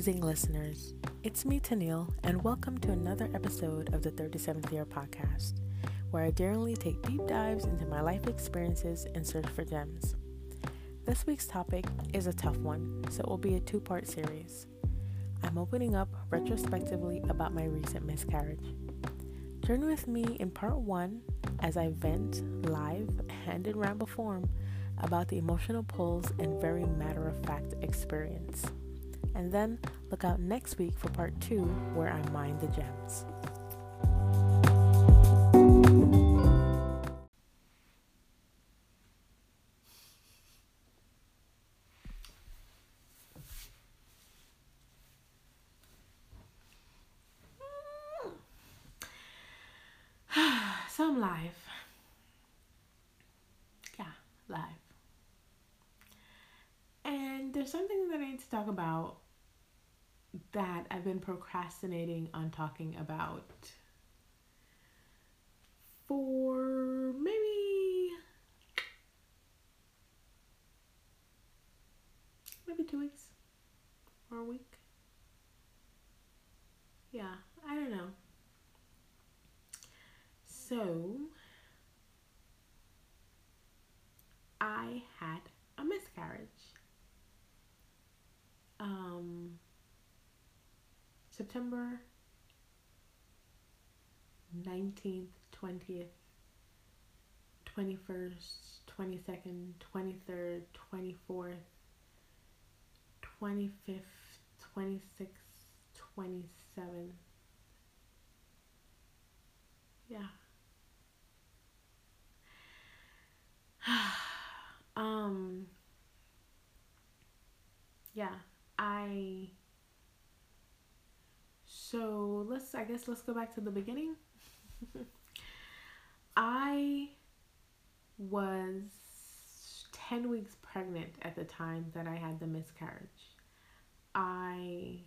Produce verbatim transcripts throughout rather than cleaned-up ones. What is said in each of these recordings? amazing listeners. It's me, Taniel, and welcome to another episode of the thirty-seventh Year Podcast, where I daringly take deep dives into my life experiences and search for gems. This week's topic is a tough one, so it will be a two-part series. I'm opening up retrospectively about my recent miscarriage. Journey with me in part one as I vent live and in ramble form about the emotional pulls and very matter-of-fact experience. And then look out next week for part two, where I mine the gems. So I'm live. Yeah, live. And there's something that I need to talk about that I've been procrastinating on talking about for maybe maybe two weeks or a week. Yeah, I don't know. So I had a miscarriage. Um September nineteenth, twentieth, twenty-first, twenty-second, twenty-third, twenty-fourth, twenty-fifth, twenty-sixth, twenty-seventh. Yeah. um. Yeah, I. So let's, I guess let's go back to the beginning. I was ten weeks pregnant at the time that I had the miscarriage. I,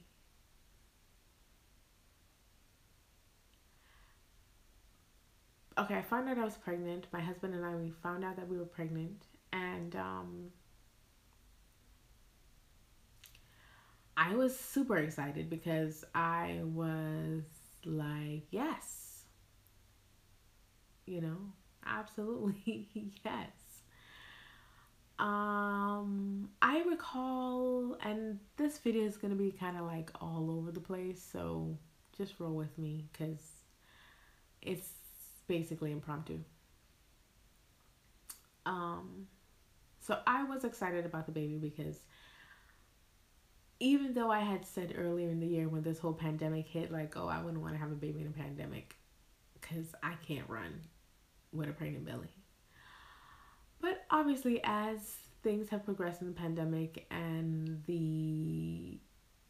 okay, I found out I was pregnant. My husband and I, we found out that we were pregnant, and um, I was super excited because I was like, yes, you know, absolutely yes. Um, I recall, and this video is going to be kind of like all over the place, so just roll with me because it's basically impromptu. Um, so I was excited about the baby because even though I had said earlier in the year when this whole pandemic hit, like, oh, I wouldn't want to have a baby in a pandemic because I can't run with a pregnant belly. But obviously, as things have progressed in the pandemic and the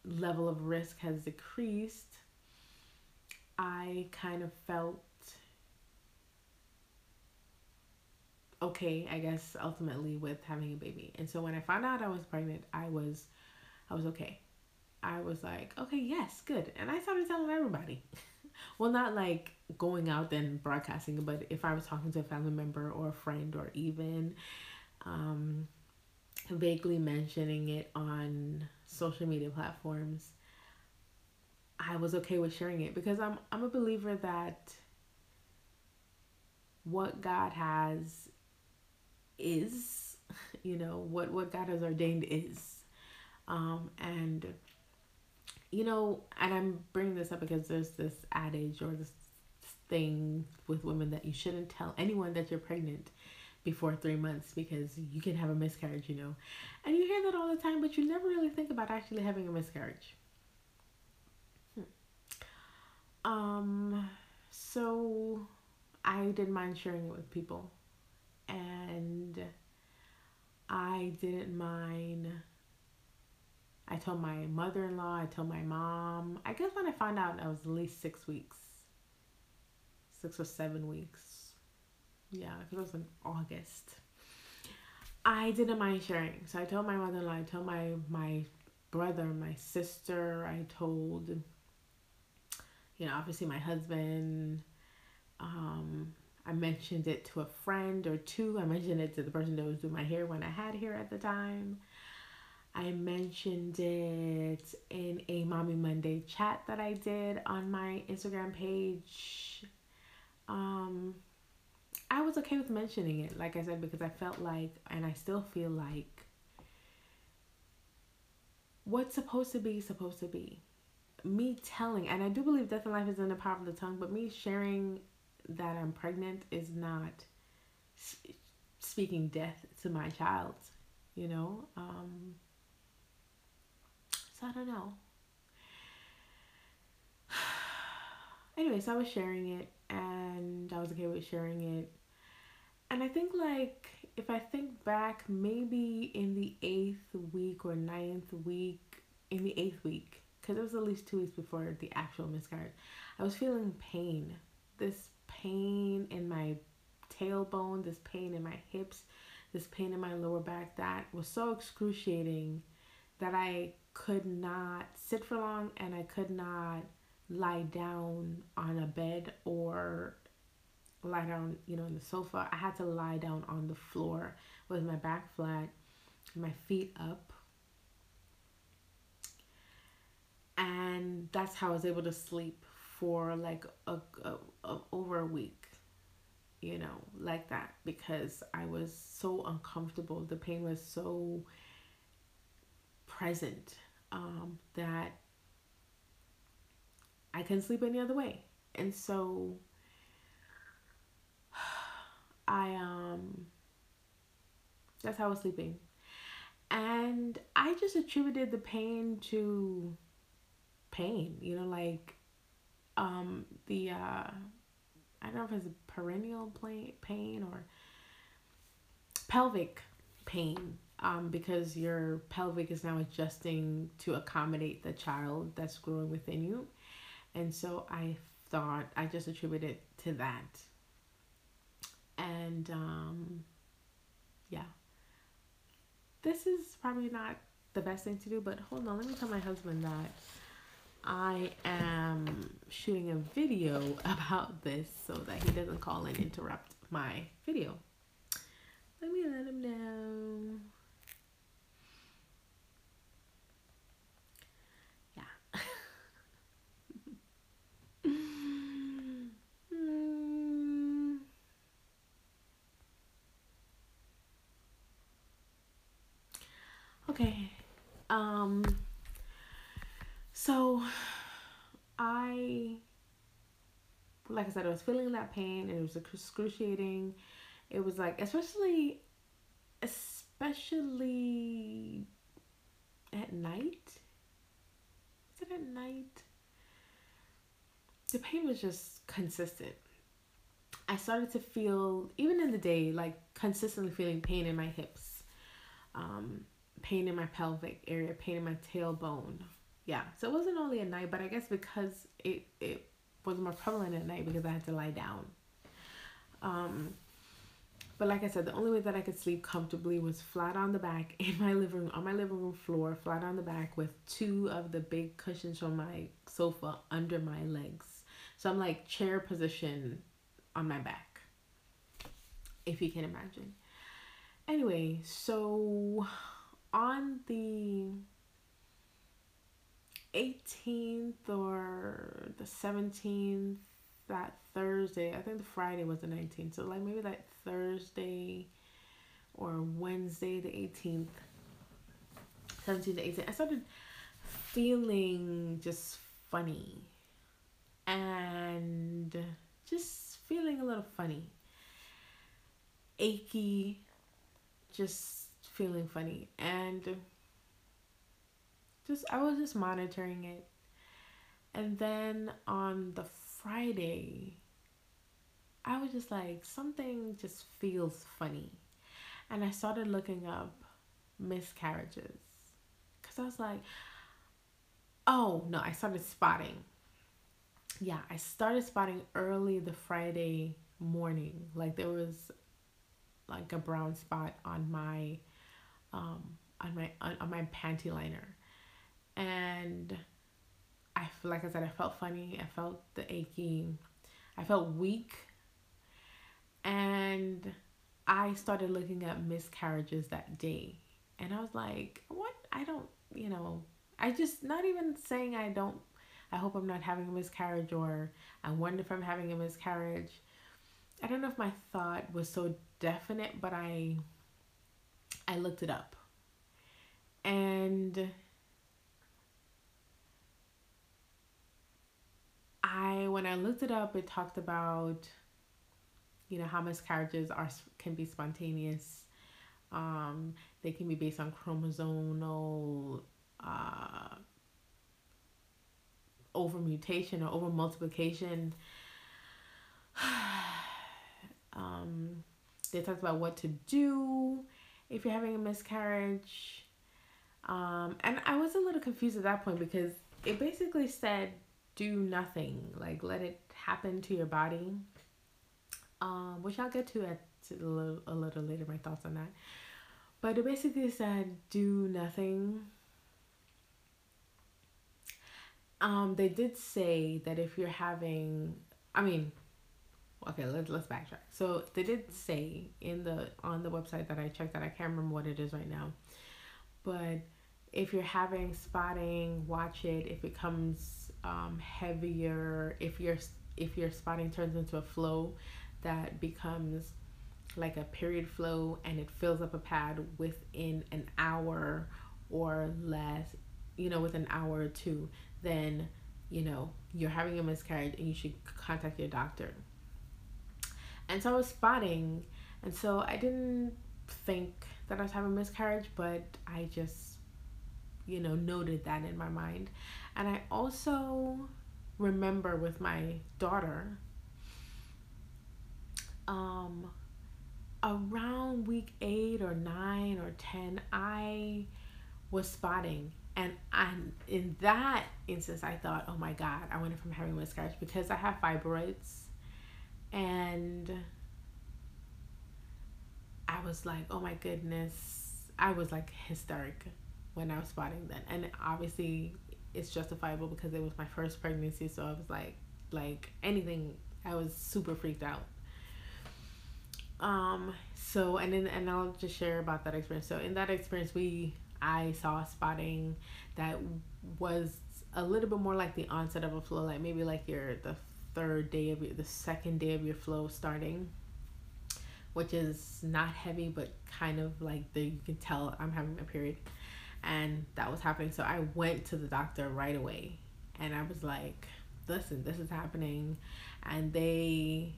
level of risk has decreased, I kind of felt, okay, I guess, ultimately with having a baby. And so when I found out I was pregnant, I was I was okay. I was like, okay, yes, good. And I started telling everybody. Well, not like going out and broadcasting, but if I was talking to a family member or a friend, or even um, vaguely mentioning it on social media platforms, I was okay with sharing it because I'm I'm a believer that what God has is, you know, what, what God has ordained is. Um, and, you know, and I'm bringing this up because there's this adage or this thing with women that you shouldn't tell anyone that you're pregnant before three months because you can have a miscarriage, you know, and you hear that all the time, but you never really think about actually having a miscarriage. Hmm. Um, so I didn't mind sharing it with people, and I didn't mind. I told my mother-in-law, I told my mom. I guess when I found out, I was at least six weeks. Six or seven weeks. Yeah, because it was in August. I didn't mind sharing. So I told my mother-in-law, I told my, my brother, my sister. I told, you know, obviously my husband. Um, I mentioned it to a friend or two. I mentioned it to the person that was doing my hair when I had hair at the time. I mentioned it in a Mommy Monday chat that I did on my Instagram page. Um, I was okay with mentioning it, like I said, because I felt like, and I still feel like, what's supposed to be is supposed to be. Me telling, and I do believe death in life is in the power of the tongue, but me sharing that I'm pregnant is not speaking death to my child, you know? Um, so I don't know. Anyway, so I was sharing it, and I was okay with sharing it. And I think, like, if I think back, maybe in the eighth week or ninth week, in the eighth week, because it was at least two weeks before the actual miscarriage, I was feeling pain. This pain in my tailbone, this pain in my hips, this pain in my lower back that was so excruciating that I could not sit for long, and I could not lie down on a bed or lie down, you know, on the sofa. I had to lie down on the floor with my back flat, my feet up. And that's how I was able to sleep for like a, a, a over a week, you know, like that, because I was so uncomfortable. The pain was so present um, that I couldn't sleep any other way. And so I um that's how I was sleeping, and I just attributed the pain to pain, you know, like um the uh I don't know if it's perennial pain or pelvic pain, um because your pelvic is now adjusting to accommodate the child that's growing within you. And so I thought I just attributed it to that. And um yeah, this is probably not the best thing to do, but hold on, let me tell my husband that I am shooting a video about this so that he doesn't call and interrupt my video. Let me let him know. Yeah. mm. Okay. Um... So, I, like I said, I was feeling that pain, and it was excruciating. It was like, especially, especially at night. Is it at night? The pain was just consistent. I started to feel, even in the day, like consistently feeling pain in my hips, um, pain in my pelvic area, pain in my tailbone. Yeah, so it wasn't only at night, but I guess because it, it was more prevalent at night because I had to lie down. Um, but like I said, the only way that I could sleep comfortably was flat on the back in my living room, on my living room floor, flat on the back with two of the big cushions from my sofa under my legs. So I'm like chair position on my back, if you can imagine. Anyway, so on the eighteenth or the seventeenth, that Thursday, I think the Friday was the nineteenth, so like maybe that Thursday or Wednesday the eighteenth, seventeenth to eighteenth, I started feeling just funny and just feeling a little funny, achy, just feeling funny, and Just, I was just monitoring it. And then on the Friday, I was just like, something just feels funny. And I started looking up miscarriages. Because I was like, oh, no, I started spotting. Yeah, I started spotting early the Friday morning. Like, there was like a brown spot on my, um, on my, on, on my panty liner. And I feel like I said, I felt funny, I felt the aching, I felt weak, and I started looking at miscarriages that day. And I was like, what? I don't, you know, I just, not even saying I don't, I hope I'm not having a miscarriage, or I wonder if I'm having a miscarriage. I don't know if my thought was so definite, but I, I looked it up. And I, when I looked it up, it talked about, you know, how miscarriages are, can be spontaneous. Um, they can be based on chromosomal uh, over mutation or over multiplication. um, they talked about what to do if you're having a miscarriage. Um, and I was a little confused at that point, because it basically said do nothing, like let it happen to your body. Um, which I'll get to at a little, a little later, my thoughts on that. But it basically said do nothing. Um, they did say that if you're having, I mean, okay, let's let's backtrack. So they did say in the on the website that I checked, that I can't remember what it is right now, but if you're having spotting, watch it. If it comes um, heavier, if your if your spotting turns into a flow that becomes like a period flow and it fills up a pad within an hour or less, you know, within an hour or two, then, you know, you're having a miscarriage and you should contact your doctor. And so I was spotting, and so I didn't think that I was having a miscarriage, but I just, you know, noted that in my mind. And I also remember with my daughter, um, around week eight or nine or ten, I was spotting. And I, in that instance, I thought, oh my God, I wonder if I'm having a miscarriage, because I have fibroids. And I was like, oh my goodness. I was like hysteric when I was spotting then. And obviously it's justifiable because it was my first pregnancy. So I was like, like anything, I was super freaked out. Um, so, and then, and I'll just share about that experience. So in that experience, we, I saw spotting that was a little bit more like the onset of a flow, like maybe like your the third day of your, the second day of your flow starting, which is not heavy, but kind of like the, you can tell I'm having a period, and that was happening. So I went to the doctor right away, and I was like, listen, this is happening. And they,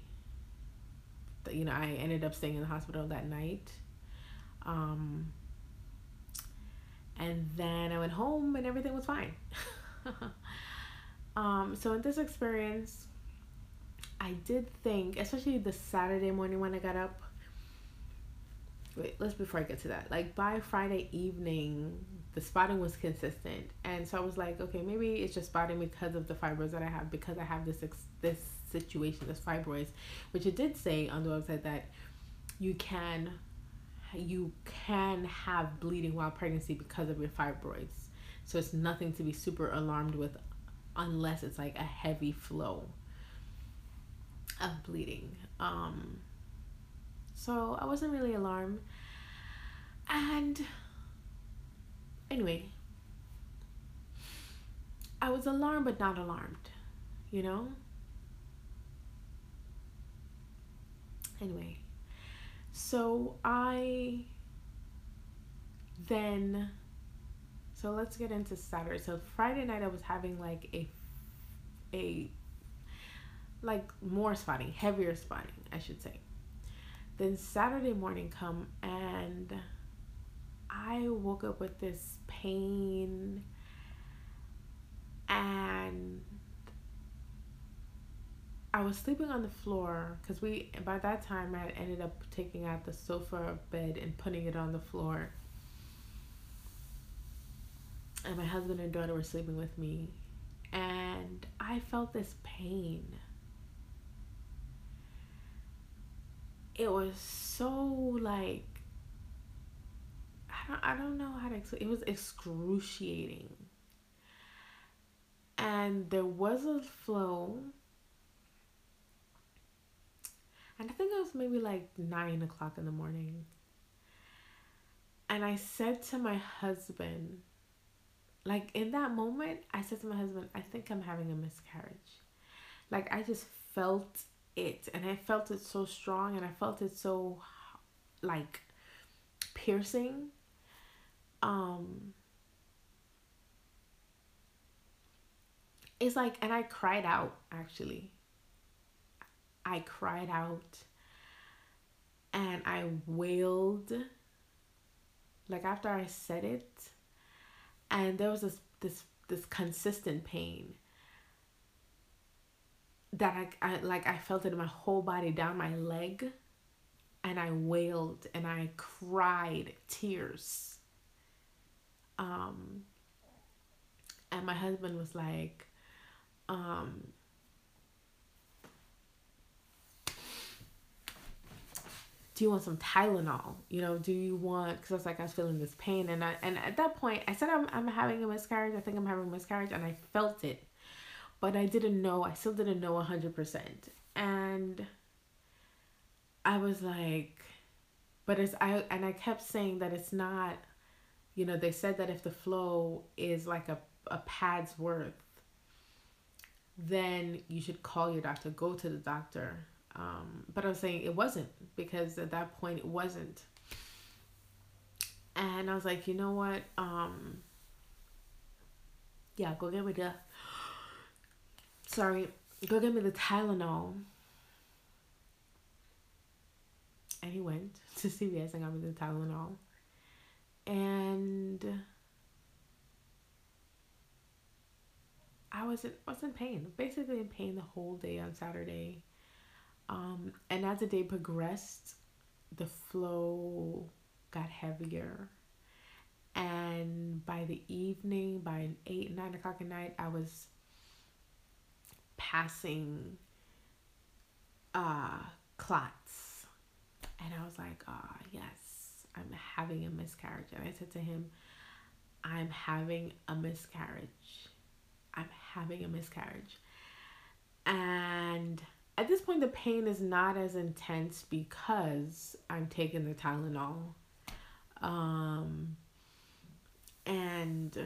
you know, I ended up staying in the hospital that night. Um, And then I went home and everything was fine. um, so in this experience, I did think, especially the Saturday morning when I got up. Wait, let's before I get to that. Like by Friday evening, the spotting was consistent. And so I was like, okay, maybe it's just spotting because of the fibroids that I have, because I have this ex- this situation, this fibroids, which it did say on the website that you can... you can have bleeding while pregnancy because of your fibroids. So it's nothing to be super alarmed with, unless it's like a heavy flow of bleeding. Um, so I wasn't really alarmed. And anyway, I was alarmed but not alarmed, you know? Anyway. So I then, so let's get into Saturday. So Friday night I was having like a, a, like more spotting, heavier spotting, I should say. Then Saturday morning come and I woke up with this pain, and I was sleeping on the floor because we, by that time, I had ended up taking out the sofa bed and putting it on the floor. And my husband and daughter were sleeping with me. And I felt this pain. It was so like, I don't, I don't know how to explain. It was excruciating. And there was a flow. And I think it was maybe like nine o'clock in the morning. And I said to my husband, like in that moment, I said to my husband, I think I'm having a miscarriage. Like I just felt it, and I felt it so strong, and I felt it so like piercing. Um, it's like, and I cried out, actually. I cried out and I wailed. Like after I said it, and there was this this this consistent pain that I, I like I felt it in my whole body, down my leg, and I wailed and I cried tears. Um and my husband was like, um do you want some Tylenol? You know, do you want, because I was like, I was feeling this pain. And I, and at that point, I said, I'm, I'm having a miscarriage. I think I'm having a miscarriage. And I felt it. But I didn't know. I still didn't know one hundred percent. And I was like, but it's, I, and I kept saying that it's not, you know, they said that if the flow is like a, a pad's worth, then you should call your doctor, go to the doctor. Um, but I was saying it wasn't, because at that point it wasn't. And I was like, you know what? Um, yeah, go get me the, sorry, go get me the Tylenol. And he went to C V S and got me the Tylenol. And I was in, was in pain, basically in pain the whole day on Saturday. Um, and as the day progressed, the flow got heavier. And by the evening, by eight, nine o'clock at night, I was passing uh, clots. And I was like, ah, oh, yes, I'm having a miscarriage. And I said to him, I'm having a miscarriage. I'm having a miscarriage. And at this point, the pain is not as intense because I'm taking the Tylenol. Um, and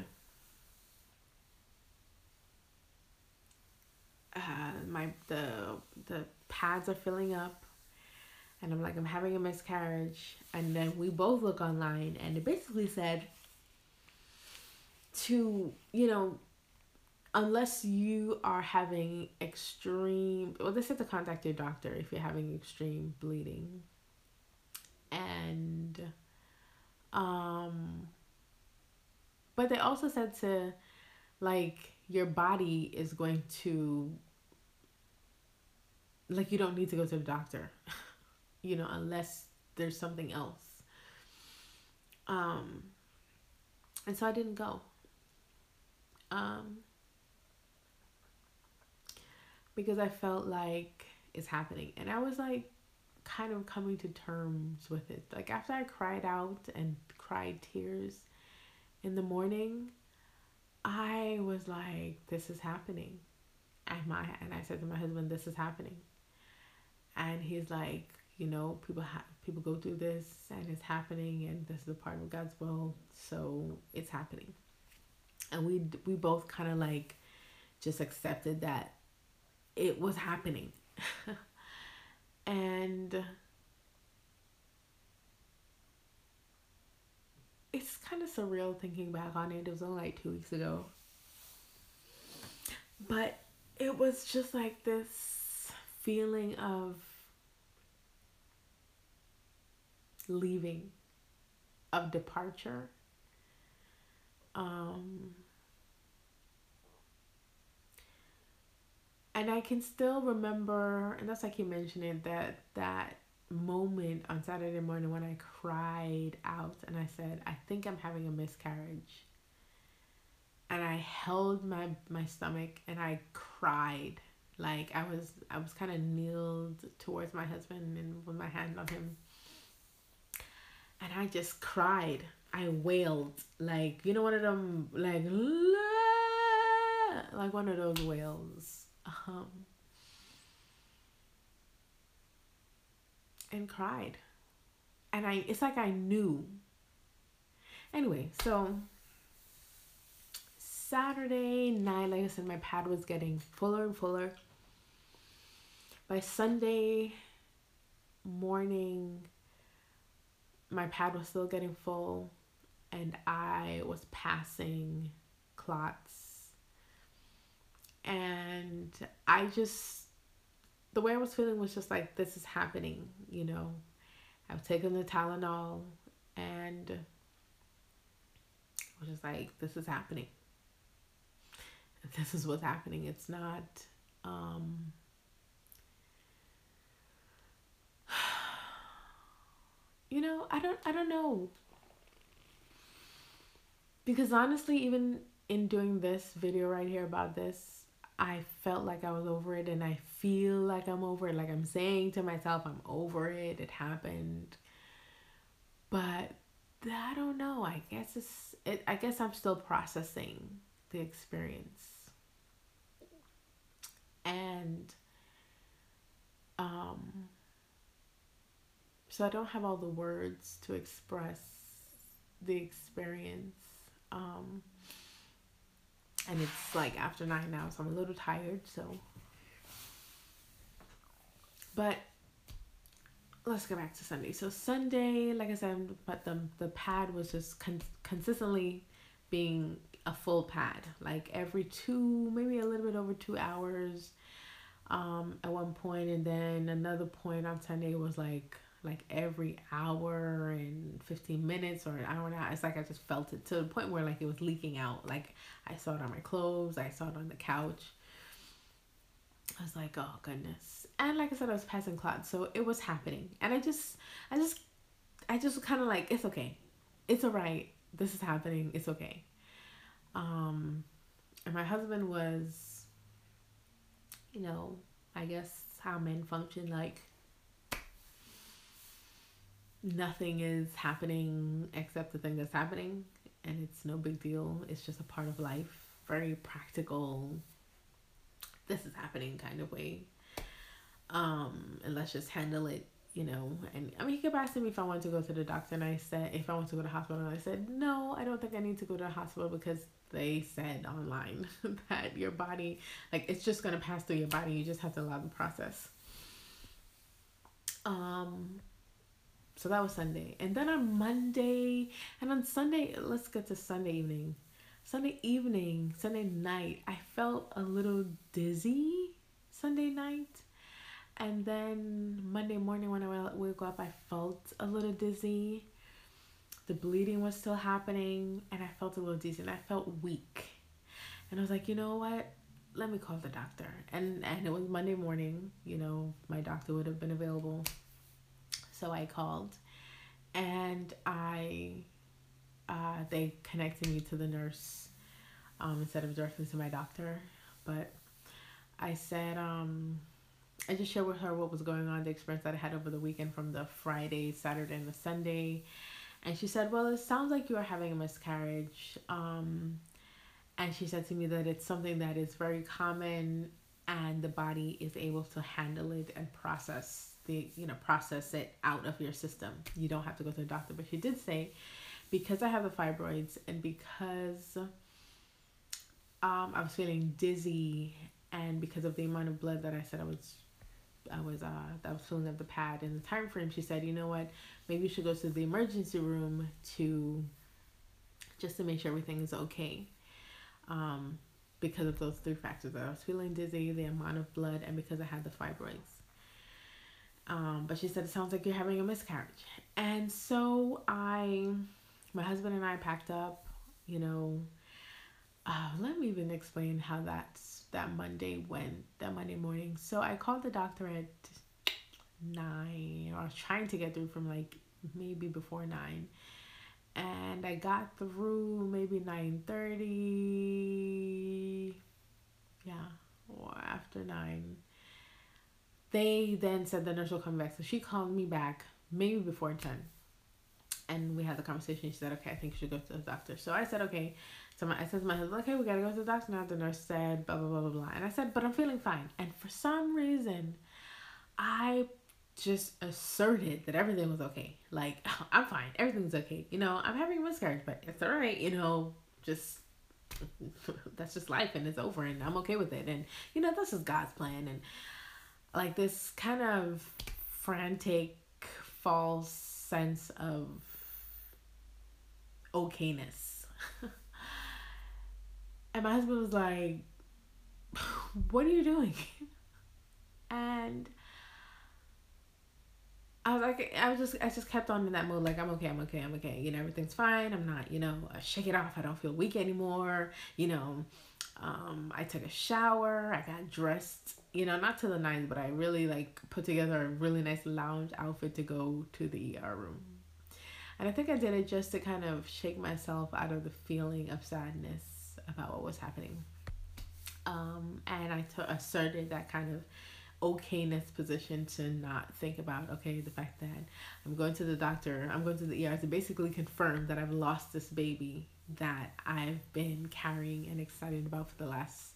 uh, my the the pads are filling up. And I'm like, I'm having a miscarriage. And then we both look online, and it basically said to, you know, unless you are having extreme, well, they said to contact your doctor if you're having extreme bleeding. And, um, but they also said to, like, your body is going to, like, you don't need to go to the doctor, you know, unless there's something else. Um, and so I didn't go. Um, Because I felt like it's happening. And I was like kind of coming to terms with it. Like after I cried out and cried tears in the morning, I was like, this is happening. And, my, and I said to my husband, this is happening. And he's like, you know, people ha- people go through this, and it's happening, and this is a part of God's will. So it's happening. And we we both kind of like just accepted that it was happening. And it's kind of surreal thinking back on it. It was only like two weeks ago. But it was just like this feeling of leaving, of departure. Um... And I can still remember, and that's like you mentioned it, that that moment on Saturday morning when I cried out and I said, I think I'm having a miscarriage. And I held my, my stomach and I cried. Like I was I was kind of kneeled towards my husband and with my hand on him. And I just cried. I wailed. Like, you know, one of them, like, like one of those wails. Um, and cried. And I, it's like I knew Anyway, so Saturday night, like I said, my pad was getting fuller and fuller. By Sunday morning, my pad was still getting full, and I was passing clots. And I just, the way I was feeling was just like, this is happening, you know. I've taken the Tylenol, and I was just like, this is happening. This is what's happening. It's not, um, you know, I don't, I don't know. Because honestly, even in doing this video right here about this, I felt like I was over it, and I feel like I'm over it. Like I'm saying to myself, I'm over it. It happened. But I don't know. I guess it's, it, I guess I'm still processing the experience. And um so I don't have all the words to express the experience. Um and it's like after nine now, so I'm a little tired, so but let's go back to Sunday. So Sunday, like I said, but the the pad was just con- consistently being a full pad, like every two, maybe a little bit over two hours um at one point, and then another point on Sunday was like like every hour and fifteen minutes or an hour and a half. It's like I just felt it to the point where like it was leaking out. Like I saw it on my clothes, I saw it on the couch. I was like, oh goodness. And like I said, I was passing clots, so it was happening. And I just I just I just kind of like, it's okay, it's all right, this is happening, it's okay. Um, and my husband was, you know, I guess how men function, like nothing is happening except the thing that's happening, and it's no big deal. It's just a part of life. Very practical, this is happening kind of way. Um, and let's just handle it, you know. And I mean, he kept asking me if I wanted to go to the doctor, and I said, if I want to go to the hospital, and I said, no, I don't think I need to go to the hospital, because they said online that your body, like, it's just going to pass through your body. You just have to allow the process. Um, so that was Sunday. And then on Monday, and on Sunday, let's get to Sunday evening. Sunday evening, Sunday night, I felt a little dizzy Sunday night. And then Monday morning when I woke up, I felt a little dizzy. The bleeding was still happening, and I felt a little dizzy, and I felt weak. And I was like, you know what? Let me call the doctor. And and it was Monday morning. You know, my doctor would have been available. So I called, and I uh, they connected me to the nurse um, instead of directly to my doctor. But I said... um. I just shared with her what was going on, the experience that I had over the weekend from the Friday, Saturday, and the Sunday. And she said, well, it sounds like you are having a miscarriage. Um, and she said to me that it's something that is very common, and the body is able to handle it and process the, you know, process it out of your system. You don't have to go to the doctor. But she did say, because I have the fibroids, and because um, I was feeling dizzy, and because of the amount of blood that I said I was I was uh that was filling up the pad in the time frame, she said, you know what, maybe you should go to the emergency room to just to make sure everything is okay. Um, because of those three factors, that I was feeling dizzy, the amount of blood, and because I had the fibroids. Um, but she said, it sounds like you're having a miscarriage. And so I my husband and I packed up, you know. Uh, let me even explain how that's that Monday went, that Monday morning. So I called the doctor at nine. I was trying to get through from like maybe before nine, and I got through maybe nine thirty, yeah, or after nine. They then said the nurse will come back, so she called me back maybe before ten, and we had the conversation. She said, okay, I think you should go to the doctor. So I said, okay. So my, I said to my husband, okay, we gotta go to the doctor now. The nurse said, blah, blah, blah, blah, blah. And I said, but I'm feeling fine. And for some reason, I just asserted that everything was okay. Like, I'm fine. Everything's okay. You know, I'm having a miscarriage, but it's all right. You know, just that's just life and it's over and I'm okay with it. And, you know, this is God's plan. And like this kind of frantic, false sense of okayness. And my husband was like, what are you doing? And I was like, I was just, I just kept on in that mood. Like, I'm okay, I'm okay, I'm okay. You know, everything's fine. I'm not, you know, I shake it off. I don't feel weak anymore. You know, um, I took a shower. I got dressed, you know, not to the nines, but I really like put together a really nice lounge outfit to go to the E R room. And I think I did it just to kind of shake myself out of the feeling of sadness about what was happening. Um, and I t- asserted that kind of okayness position to not think about, okay, the fact that I'm going to the doctor, I'm going to the E R to basically confirm that I've lost this baby that I've been carrying and excited about for the last,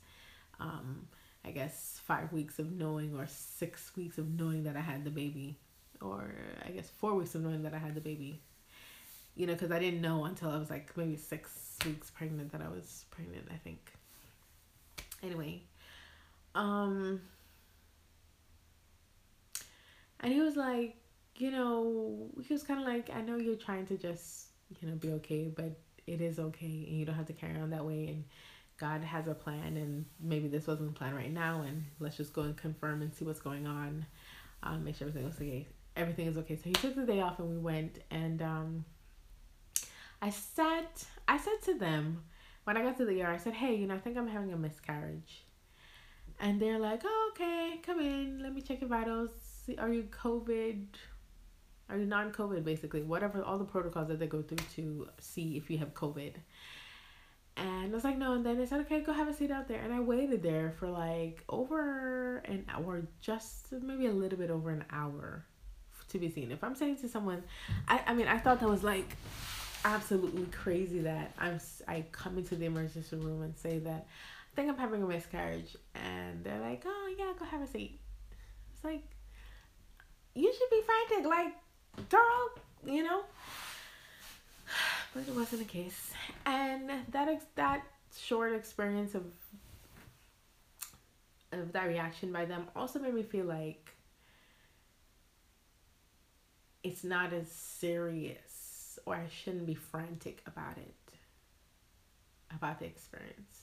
um, I guess, five weeks of knowing, or six weeks of knowing that I had the baby, or I guess four weeks of knowing that I had the baby. You know, because I didn't know until I was like maybe six weeks pregnant that I was pregnant, I think. Anyway, um, and he was like, you know, he was kind of like, I know you're trying to just, you know, be okay, but it is okay, and you don't have to carry on that way, and God has a plan, and maybe this wasn't the plan right now, and let's just go and confirm and see what's going on, um, make sure everything was okay. Everything is okay. So he took the day off, and we went, and um, I sat, I said to them, when I got to the E R, I said, hey, you know, I think I'm having a miscarriage. And they're like, oh, okay, come in. Let me check your vitals. See, are you COVID? Are you non-COVID, basically? Whatever, all the protocols that they go through to see if you have COVID. And I was like, no. And then they said, okay, go have a seat out there. And I waited there for like over an hour, just maybe a little bit over an hour to be seen. If I'm saying to someone, I, I mean, I thought that was like absolutely crazy that I'm I come into the emergency room and say that I think I'm having a miscarriage, and they're like, oh yeah, go have a seat. It's like, you should be frantic, like, girl, you know. But it wasn't the case, and that ex- that short experience of of that reaction by them also made me feel like it's not as serious, or I shouldn't be frantic about it, about the experience.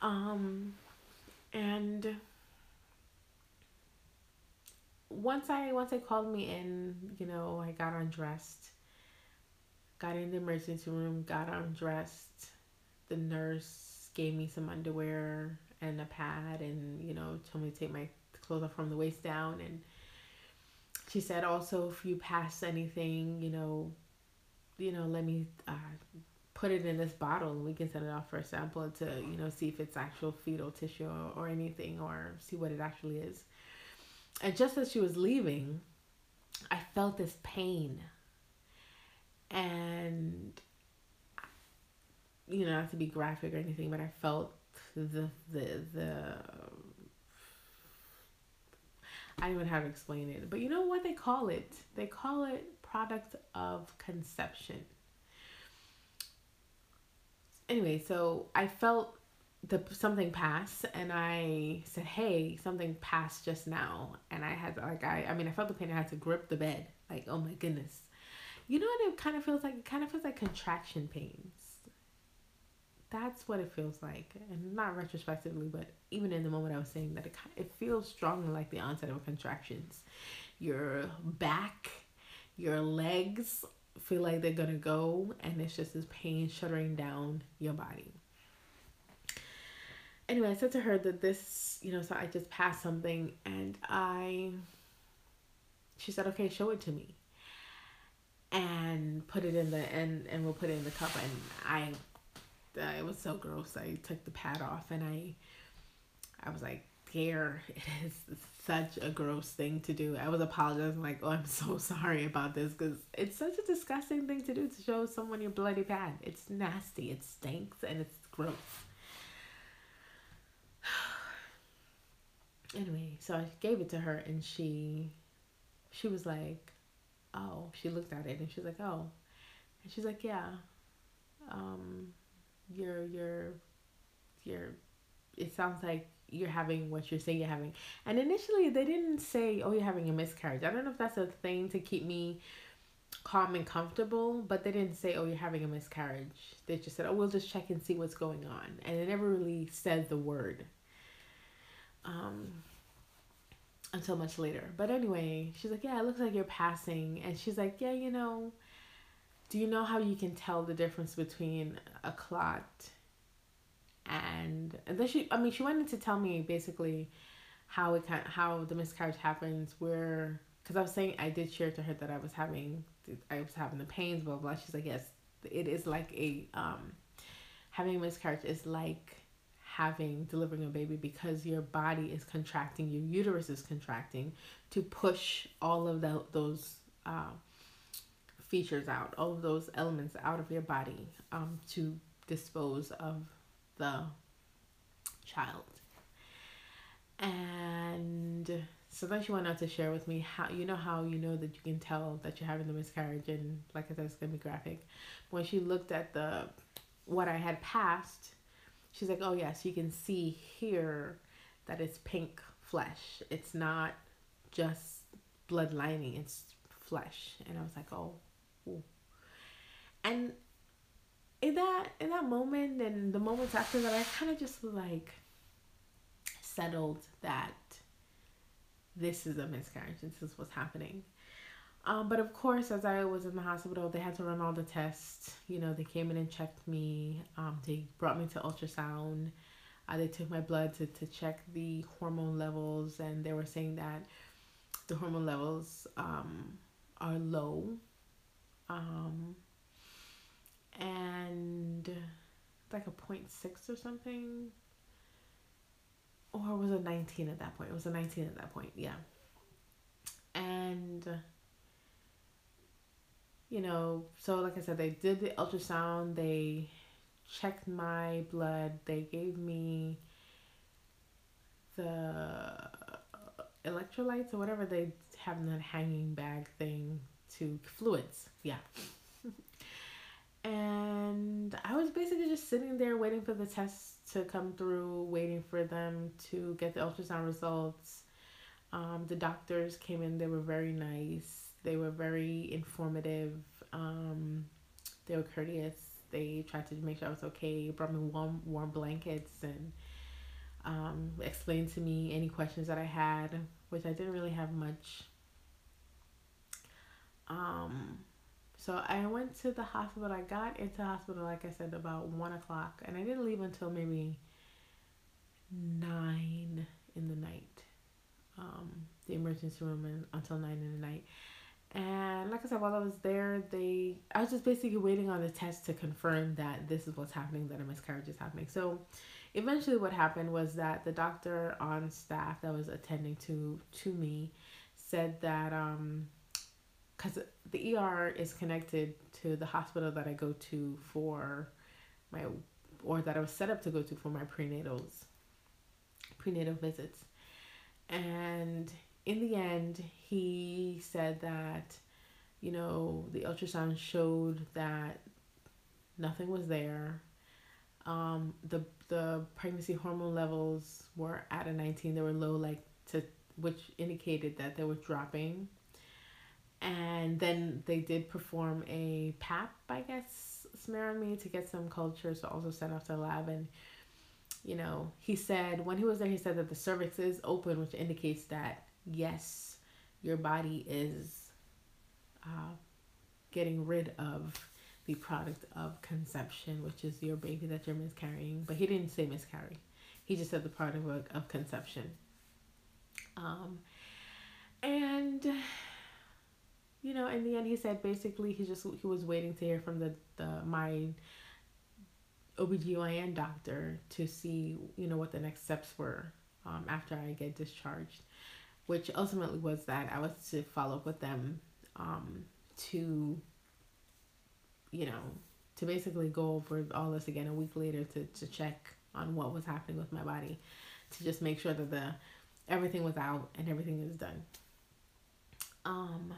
Um, and once I, once they called me in, you know, I got undressed, got in the emergency room, got undressed. The nurse gave me some underwear and a pad, and, you know, told me to take my clothes off from the waist down. And she said also, if you pass anything, you know, you know, let me uh, put it in this bottle and we can send it off for a sample to, you know, see if it's actual fetal tissue or, or anything, or see what it actually is. And just as she was leaving, I felt this pain. And, you know, not to be graphic or anything, but I felt the, the, the, I don't even know how to explain it, but you know what they call it? They call it product of conception. Anyway, so I felt the something pass, and I said, hey, something passed just now. And I had, like, I, I mean, I felt the pain. I had to grip the bed. Like, oh my goodness. You know what it kind of feels like? It kind of feels like contraction pains. That's what it feels like. And not retrospectively, but even in the moment I was saying that, it it feels strongly like the onset of contractions. Your back, your legs feel like they're going to go, and it's just this pain shuttering down your body. Anyway, I said to her that this, you know, so I just passed something, and I, she said, okay, show it to me. And put it in the, and, and we'll put it in the cup. And I, it was so gross. I took the pad off, and I I was like, there, it is such a gross thing to do. I was apologizing, like, oh, I'm so sorry about this, because it's such a disgusting thing to do, to show someone your bloody pad. It's nasty, it stinks, and it's gross. Anyway, so I gave it to her, and she she was like, oh, she looked at it and she's like, oh, and she's like, yeah, um, you're, you're, you're, it sounds like you're having what you're saying you're having. And initially they didn't say, oh, you're having a miscarriage. I don't know if that's a thing to keep me calm and comfortable, but they didn't say, oh, you're having a miscarriage. They just said, oh, we'll just check and see what's going on. And they never really said the word, um, until much later. But anyway, she's like, yeah, it looks like you're passing. And she's like, yeah, you know, do you know how you can tell the difference between a clot and, and then she, I mean, she wanted to tell me basically how it can, how the miscarriage happens, where, because I was saying, I did share to her that I was having, I was having the pains, blah, blah. She's like, yes, it is like a, um, having a miscarriage is like having, delivering a baby, because your body is contracting, your uterus is contracting to push all of the, those, uh, features out, all of those elements out of your body, um, to dispose of the child. And so then she went on to share with me how, you know, how you know that you can tell that you're having the miscarriage, and like I said, it's gonna be graphic. When she looked at the what I had passed, she's like, oh yes, you can see here that it's pink flesh. It's not just blood lining, it's flesh. And I was like, oh, ooh. And in that in that moment and the moments after that, I kind of just like settled that this is a miscarriage, this is what's happening. Um, but of course, as I was in the hospital, they had to run all the tests. You know, they came in and checked me. Um, they brought me to ultrasound. Uh, they took my blood to, to check the hormone levels, and they were saying that the hormone levels um, are low. Um, and like a zero point six or something, or was it nineteen at that point? It was a nineteen at that point, yeah. And, you know, so like I said, they did the ultrasound, they checked my blood, they gave me the electrolytes or whatever they have in that hanging bag thing, to fluids, yeah. And I was basically just sitting there waiting for the tests to come through, waiting for them to get the ultrasound results. Um, the doctors came in. They were very nice. They were very informative. Um, they were courteous. They tried to make sure I was okay, brought me warm, warm blankets, and um, explained to me any questions that I had, which I didn't really have much. Um... So I went to the hospital. I got into the hospital, like I said, about one o'clock, and I didn't leave until maybe nine in the night. Um, the emergency room in, until nine in the night. And like I said, while I was there, they I was just basically waiting on the test to confirm that this is what's happening, that a miscarriage is happening. So eventually what happened was that the doctor on staff that was attending to, to me said that... Um, because the E R is connected to the hospital that I go to for my, or that I was set up to go to for my prenatals, prenatal visits. And in the end, he said that, you know, the ultrasound showed that nothing was there. Um, the, the pregnancy hormone levels were at a nineteen, they were low, like to, which indicated that they were dropping. And then they did perform a P A P, I guess, smear on me to get some cultures to also send off to the lab. And, you know, he said, when he was there, he said that the cervix is open, which indicates that, yes, your body is uh, getting rid of the product of conception, which is your baby that you're miscarrying. But he didn't say miscarry. He just said the product of, of conception. Um, and... You know, in the end, he said basically he just he was waiting to hear from the, the my O B G Y N doctor to see, you know, what the next steps were um, after I get discharged, which ultimately was that I was to follow up with them um, to, you know, to basically go over all this again a week later to, to check on what was happening with my body, to just make sure that the everything was out and everything is done. Um,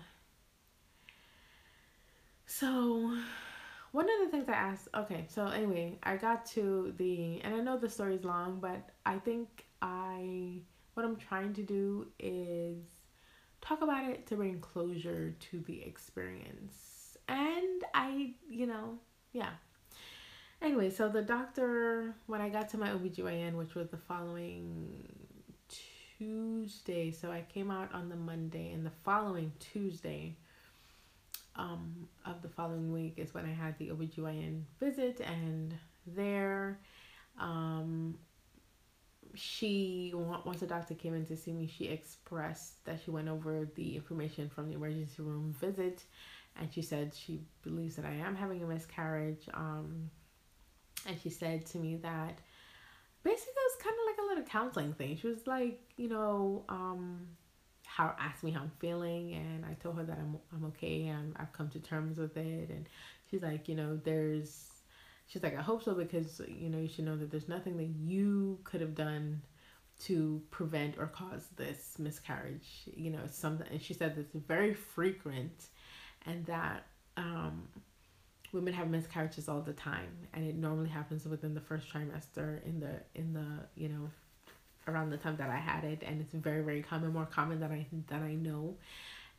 so one of the things I asked, okay, so anyway, I got to the, and I know the story's long, but I think I, what I'm trying to do is talk about it to bring closure to the experience. And I, you know, yeah. Anyway, so the doctor, when I got to my O B G Y N, which was the following Tuesday, so I came out on the Monday, and the following Tuesday um, of the following week is when I had the O B G Y N visit, and there, um, she, once the doctor came in to see me, she expressed that she went over the information from the emergency room visit, and she said she believes that I am having a miscarriage, um, and she said to me that basically, it was kind of like a little counseling thing. She was like, you know, um, how asked me how I'm feeling, and I told her that I'm I'm okay, and I've come to terms with it. And she's like, you know, there's, she's like, I hope so, because you know you should know that there's nothing that you could have done to prevent or cause this miscarriage. You know, it's something. And she said that's very frequent, and that um. women have miscarriages all the time, and it normally happens within the first trimester in the, in the, you know, around the time that I had it. And it's very, very common, more common than I, than I know.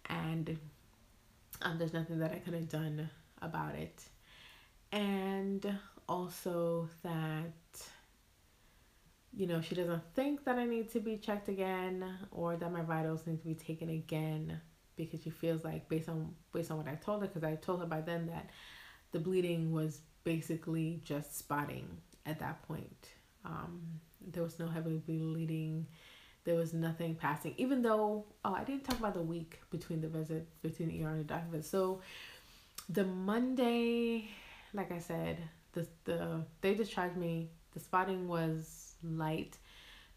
And um, there's nothing that I could have done about it. And also that, you know, she doesn't think that I need to be checked again, or that my vitals need to be taken again, because she feels like based on, based on what I told her, because I told her by then that the bleeding was basically just spotting at that point. Um, there was no heavy bleeding. There was nothing passing. Even though, oh, I didn't talk about the week between the visit, between the E R and the doctor visit. So the Monday, like I said, the the they discharged me. The spotting was light.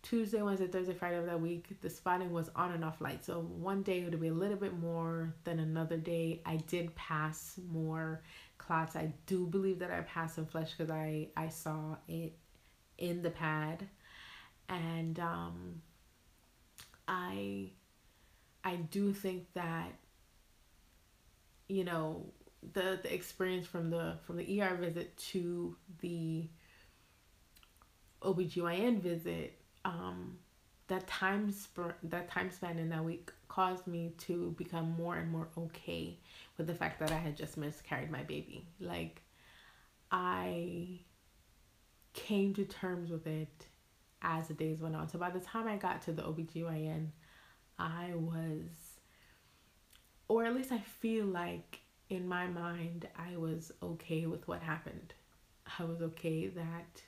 Tuesday, Wednesday, Thursday, Friday of that week, the spotting was on and off light. So one day it would be a little bit more than another day. I did pass more clots. I do believe that I passed some flesh, because I, I saw it in the pad. And um, I, I do think that, you know, the, the experience from the, from the E R visit to the O B G Y N visit, um, that time sp- that time span in that week caused me to become more and more okay with the fact that I had just miscarried my baby. Like, I came to terms with it as the days went on. So by the time I got to the O B G Y N, I was, or at least I feel like in my mind, I was okay with what happened. I was okay that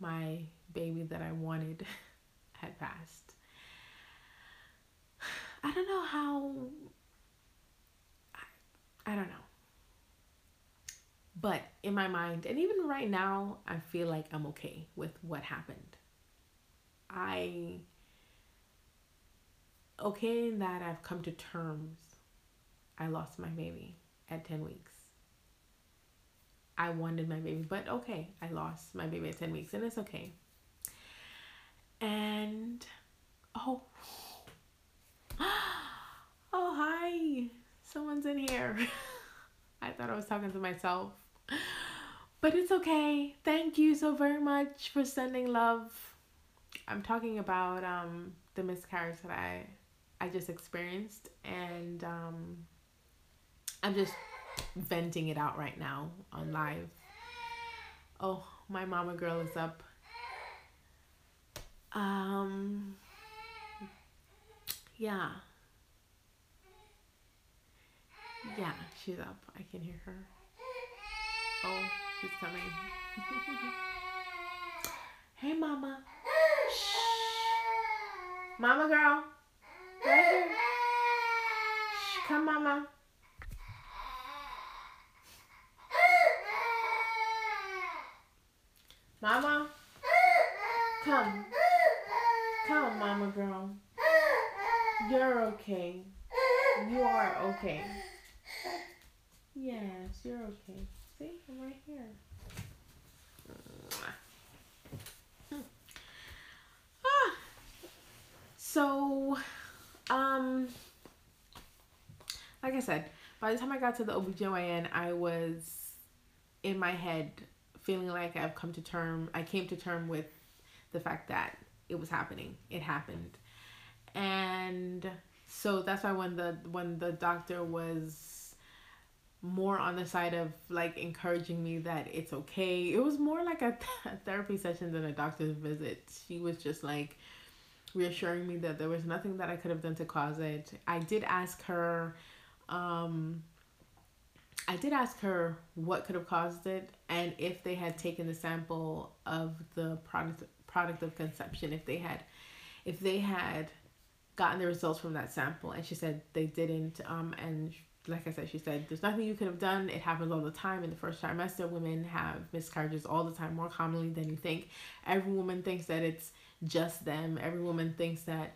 my baby that I wanted had passed. I don't know how, I, I don't know. But in my mind, and even right now, I feel like I'm okay with what happened. I, okay in that I've come to terms. I lost my baby at ten weeks. I wanted my baby, but okay, I lost my baby at ten weeks, and it's okay. And, oh, oh, hi, someone's in here. I thought I was talking to myself, but it's okay. Thank you so very much for sending love. I'm talking about um the miscarriage that I, I just experienced, and um, I'm just venting it out right now on live. Oh, my mama girl is up. Um, yeah. Yeah, she's up. I can hear her. Oh, she's coming. Hey, mama. Shh. Mama girl. Right here. Shh, come, mama. Mama, come, come, mama girl, you're okay, you are okay, yes, you're okay, see, I'm right here. Ah. So, um, like I said, by the time I got to the O B G Y N, I was in my head feeling like I've come to term, I came to term with the fact that it was happening. It happened. And so that's why when the when the doctor was more on the side of like encouraging me that it's okay, it was more like a, th- a therapy session than a doctor's visit. She was just like reassuring me that there was nothing that I could have done to cause it. I did ask her um I did ask her what could have caused it, and if they had taken the sample of the product product of conception, if they had if they had gotten the results from that sample, and she said they didn't. Um and like I said, she said there's nothing you could have done. It happens all the time. In the first trimester, women have miscarriages all the time, more commonly than you think. Every woman thinks that it's just them. Every woman thinks that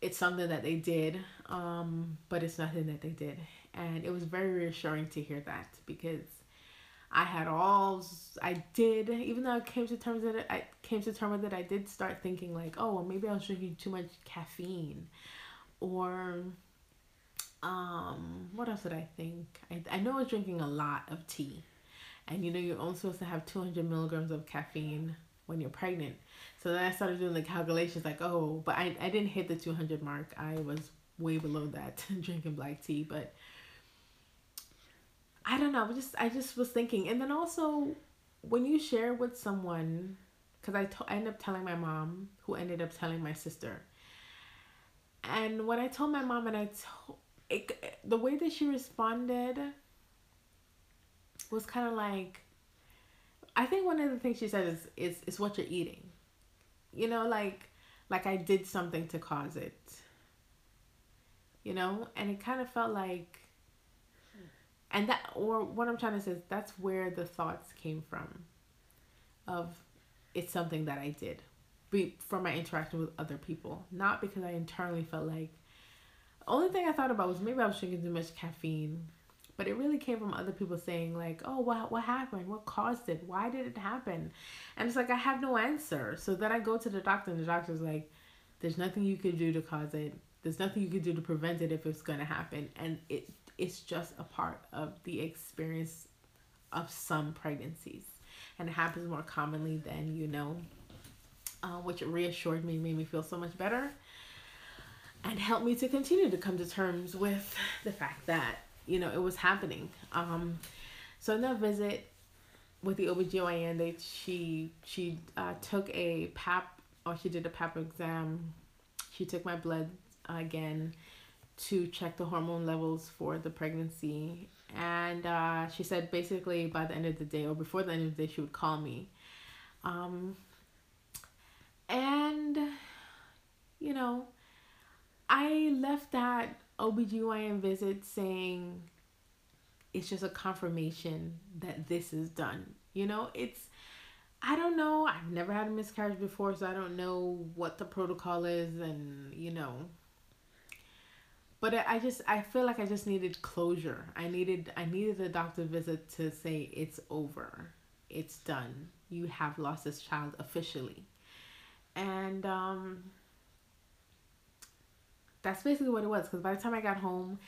it's something that they did, um, but it's nothing that they did. And it was very reassuring to hear that, because I had all, I did, even though I came to terms with it, I came to terms with it, I did start thinking like, oh, well, maybe I was drinking too much caffeine, or um, what else did I think? I, I know I was drinking a lot of tea, and you know, you're only supposed to have two hundred milligrams of caffeine when you're pregnant. So then I started doing the calculations like, oh, but I, I didn't hit the two hundred mark. I was way below that drinking black tea, but I don't know. I just, I just was thinking. And then also when you share with someone, cause I, to- I ended up telling my mom, who ended up telling my sister. And when I told my mom, and I told it, it, the way that she responded was kind of like, I think one of the things she said is, is, is what you're eating. You know, like, like I did something to cause it, you know? And it kind of felt like, and that, or what I'm trying to say is that's where the thoughts came from of it's something that I did be, from my interaction with other people. Not because I internally felt like, the only thing I thought about was maybe I was drinking too much caffeine. But it really came from other people saying like, oh, what, what happened? What caused it? Why did it happen? And it's like, I have no answer. So then I go to the doctor, and the doctor's like, there's nothing you could do to cause it. There's nothing you could do to prevent it if it's going to happen. And it it's just a part of the experience of some pregnancies. And it happens more commonly than you know, uh, which reassured me, made me feel so much better, and helped me to continue to come to terms with the fact that, you know, it was happening. Um, so in that visit with the O B G Y N, they, she she uh, took a pap, or she did a pap exam. She took my blood uh, again to check the hormone levels for the pregnancy. And uh, she said basically by the end of the day, or before the end of the day, she would call me. Um, and, you know, I left that O B G Y N visit saying it's just a confirmation that this is done. You know, it's, I don't know, I've never had a miscarriage before, so I don't know what the protocol is, and you know, but I, I just, I feel like I just needed closure. I needed, I needed a doctor visit to say it's over, it's done, you have lost this child officially. And um that's basically what it was, because by the time I got home,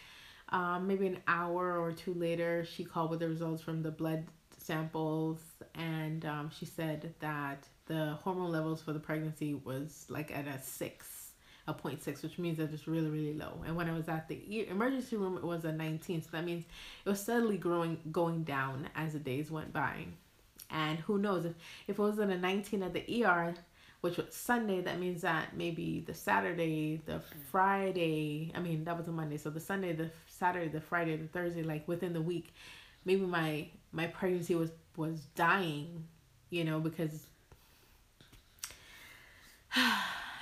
um, maybe an hour or two later, she called with the results from the blood samples, and um, she said that the hormone levels for the pregnancy was like at a six, a point six, which means that it's really, really low. And when I was at the e- emergency room, it was a nineteen, so that means it was steadily growing, going down as the days went by. And who knows, if, if it was at a nineteen at the E R, which was Sunday, that means that maybe the Saturday, the Friday, I mean, that was a Monday. So the Sunday, the Saturday, the Friday, the Thursday, like within the week, maybe my, my pregnancy was, was dying, you know, because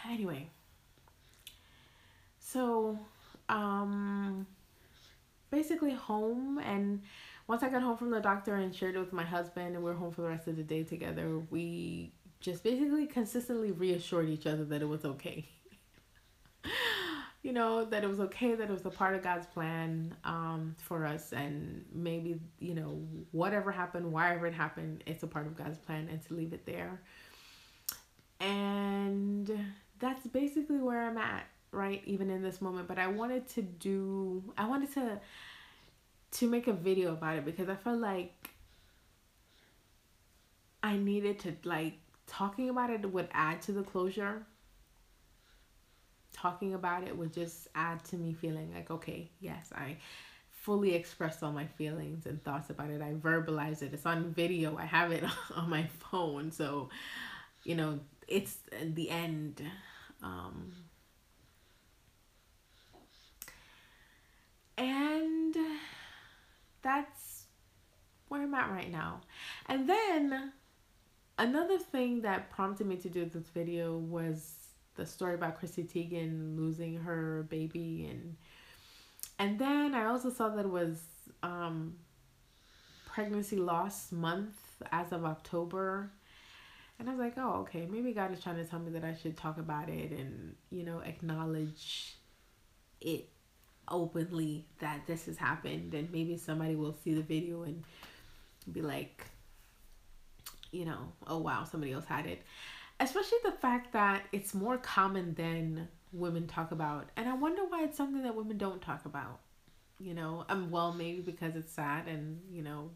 anyway. So, um, basically home, and once I got home from the doctor and shared it with my husband, and we were home for the rest of the day together, we just basically consistently reassured each other that it was okay. You know, that it was okay, that it was a part of God's plan um, for us. And maybe, you know, whatever happened, wherever it happened, it's a part of God's plan, and to leave it there. And that's basically where I'm at. right even in this moment, but I wanted to do I wanted to to make a video about it because I felt like I needed to, like, talking about it would add to the closure. Talking about it would just add to me feeling like, okay, yes, I fully expressed all my feelings and thoughts about it. I verbalized it. It's on video. I have it on my phone. So, you know, it's the end. Um, and that's where I'm at right now. And then another thing that prompted me to do this video was the story about Chrissy Teigen losing her baby, and and then I also saw that it was um, pregnancy loss month as of October, and I was like, oh, okay, maybe God is trying to tell me that I should talk about it and, you know, acknowledge it openly that this has happened, and maybe somebody will see the video and be like, you know, oh wow, somebody else had it. Especially the fact that it's more common than women talk about. And I wonder why it's something that women don't talk about, you know. Um, well, maybe because it's sad and, you know,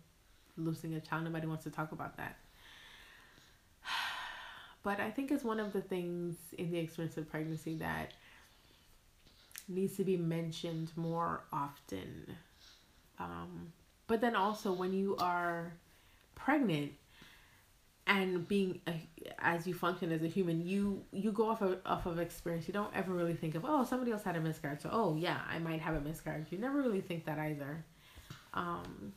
losing a child, nobody wants to talk about that. But I think it's one of the things in the experience of pregnancy that needs to be mentioned more often. Um, but then also when you are pregnant, and being a, as you function as a human, you you go off of, off of experience. You don't ever really think of, oh, somebody else had a miscarriage, so oh yeah, I might have a miscarriage. You never really think that either. Um,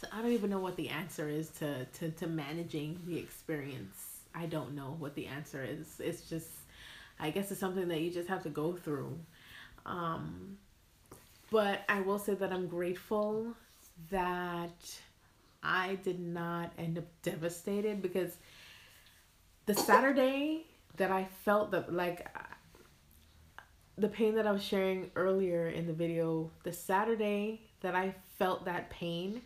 so I don't even know what the answer is to, to, to managing the experience. I don't know what the answer is. It's just, I guess it's something that you just have to go through. Um, but I will say that I'm grateful that I did not end up devastated, because the Saturday that I felt that, like, the pain that I was sharing earlier in the video, the Saturday that I felt that pain,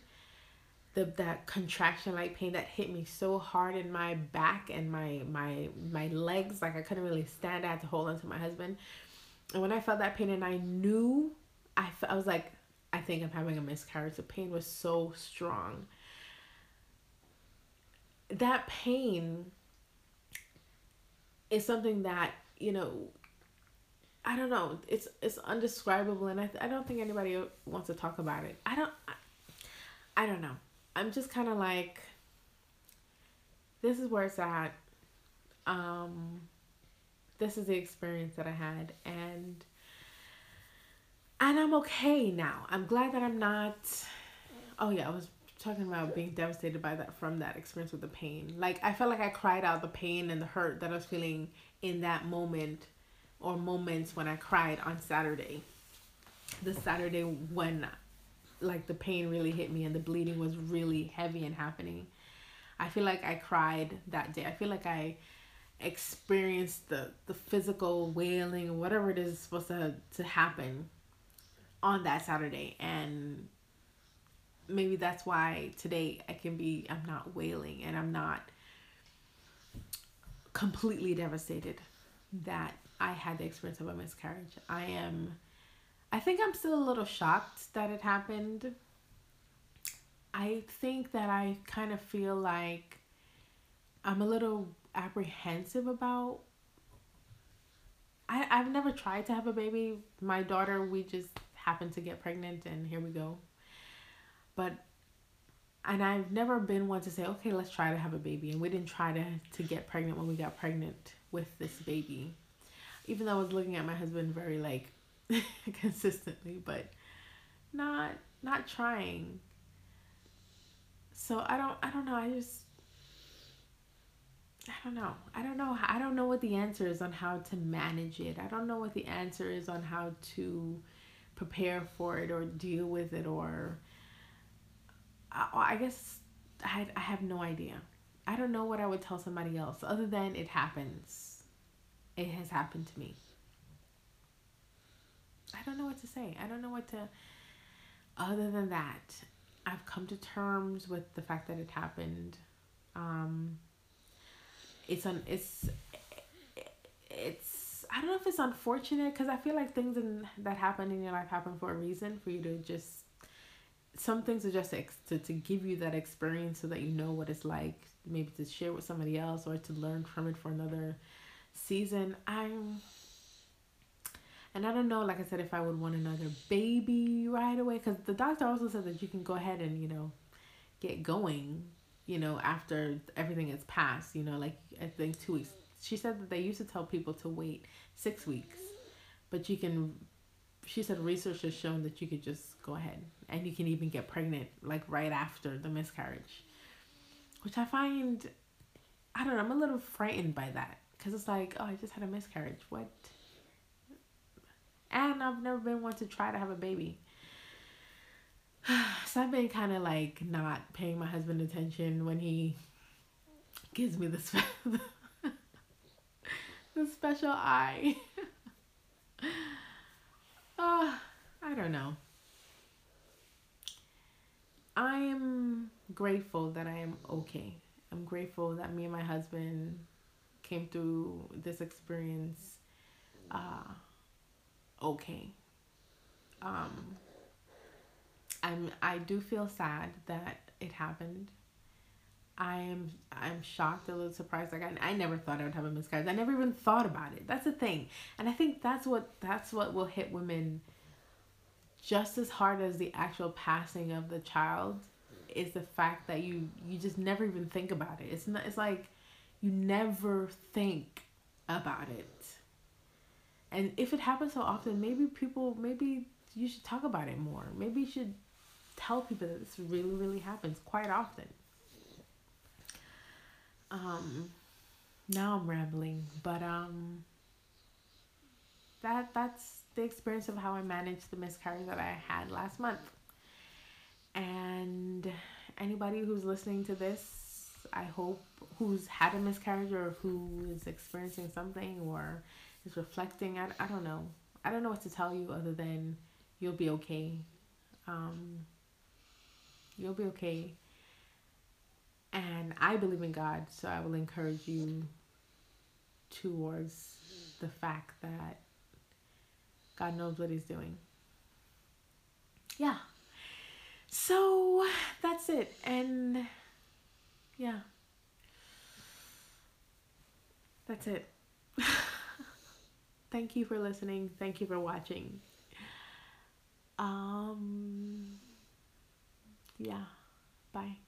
the that contraction like pain that hit me so hard in my back and my my my legs, like I couldn't really stand. I had to hold on to my husband. And when I felt that pain and I knew, I I was like, I think I'm having a miscarriage. The pain was so strong. That pain is something that, you know, I don't know, it's it's indescribable, and I, I don't think anybody wants to talk about it. I don't, I, I don't know. I'm just kind of like, this is where it's at. Um, this is the experience that I had, and and I'm okay now. I'm glad that I'm not, oh yeah, I was talking about being devastated by that, from that experience with the pain. Like, I felt like I cried out the pain and the hurt that I was feeling in that moment, or moments when I cried on Saturday. The Saturday when, like, the pain really hit me and the bleeding was really heavy and happening. I feel like I cried that day. I feel like I experienced the, the physical wailing, whatever it is supposed to, to happen on that Saturday. And maybe that's why today I can be, I'm not wailing and I'm not completely devastated that I had the experience of a miscarriage. I am, I think I'm still a little shocked that it happened. I think that I kind of feel like I'm a little apprehensive about, I, I've never tried to have a baby. My daughter, we just happened to get pregnant and here we go. But, and I've never been one to say, okay, let's try to have a baby. And we didn't try to, to get pregnant when we got pregnant with this baby. Even though I was looking at my husband very, like, consistently, but not, not trying. So I don't, I don't know. I just, I don't know. I don't know. I don't know what the answer is on how to manage it. I don't know what the answer is on how to prepare for it or deal with it, or I guess I, I have no idea. I don't know what I would tell somebody else other than it happens. It has happened to me. I don't know what to say. I don't know what to, other than that, I've come to terms with the fact that it happened. Um, it's, un, it's, it's, I don't know if it's unfortunate, because I feel like things in, that happen in your life happen for a reason, for you to just, some things are just to, to, to give you that experience so that you know what it's like, maybe to share with somebody else or to learn from it for another season. I'm, and I don't know, like I said, if I would want another baby right away, because the doctor also said that you can go ahead and, you know, get going, you know, after everything is passed, you know, like I think two weeks. She said that they used to tell people to wait six weeks, but you can, she said research has shown that you could just go ahead and you can even get pregnant like right after the miscarriage, which I find, I don't know, I'm a little frightened by that, because it's like, oh, I just had a miscarriage. What? And I've never been one to try to have a baby. So I've been kind of like not paying my husband attention when he gives me this the special eye. Oh, I don't know. I am grateful that I am okay. I'm grateful that me and my husband came through this experience uh, okay. Um, I'm, I do feel sad that it happened. I'm I'm shocked, a little surprised. Like I, I never thought I would have a miscarriage. I never even thought about it. That's the thing, and I think that's what that's what will hit women just as hard as the actual passing of the child, is the fact that you you just never even think about it. It's not. It's like you never think about it, and if it happens so often, maybe people maybe you should talk about it more. Maybe you should tell people that this really really happens quite often. Um, now I'm rambling, but, um, that, that's the experience of how I managed the miscarriage that I had last month. And anybody who's listening to this, I hope, who's had a miscarriage or who is experiencing something or is reflecting, I, I don't know. I don't know what to tell you other than you'll be okay. Um, you'll be okay. And I believe in God, so I will encourage you towards the fact that God knows what he's doing. Yeah. So that's it. And yeah. That's it. Thank you for listening. Thank you for watching. Um, yeah. Bye.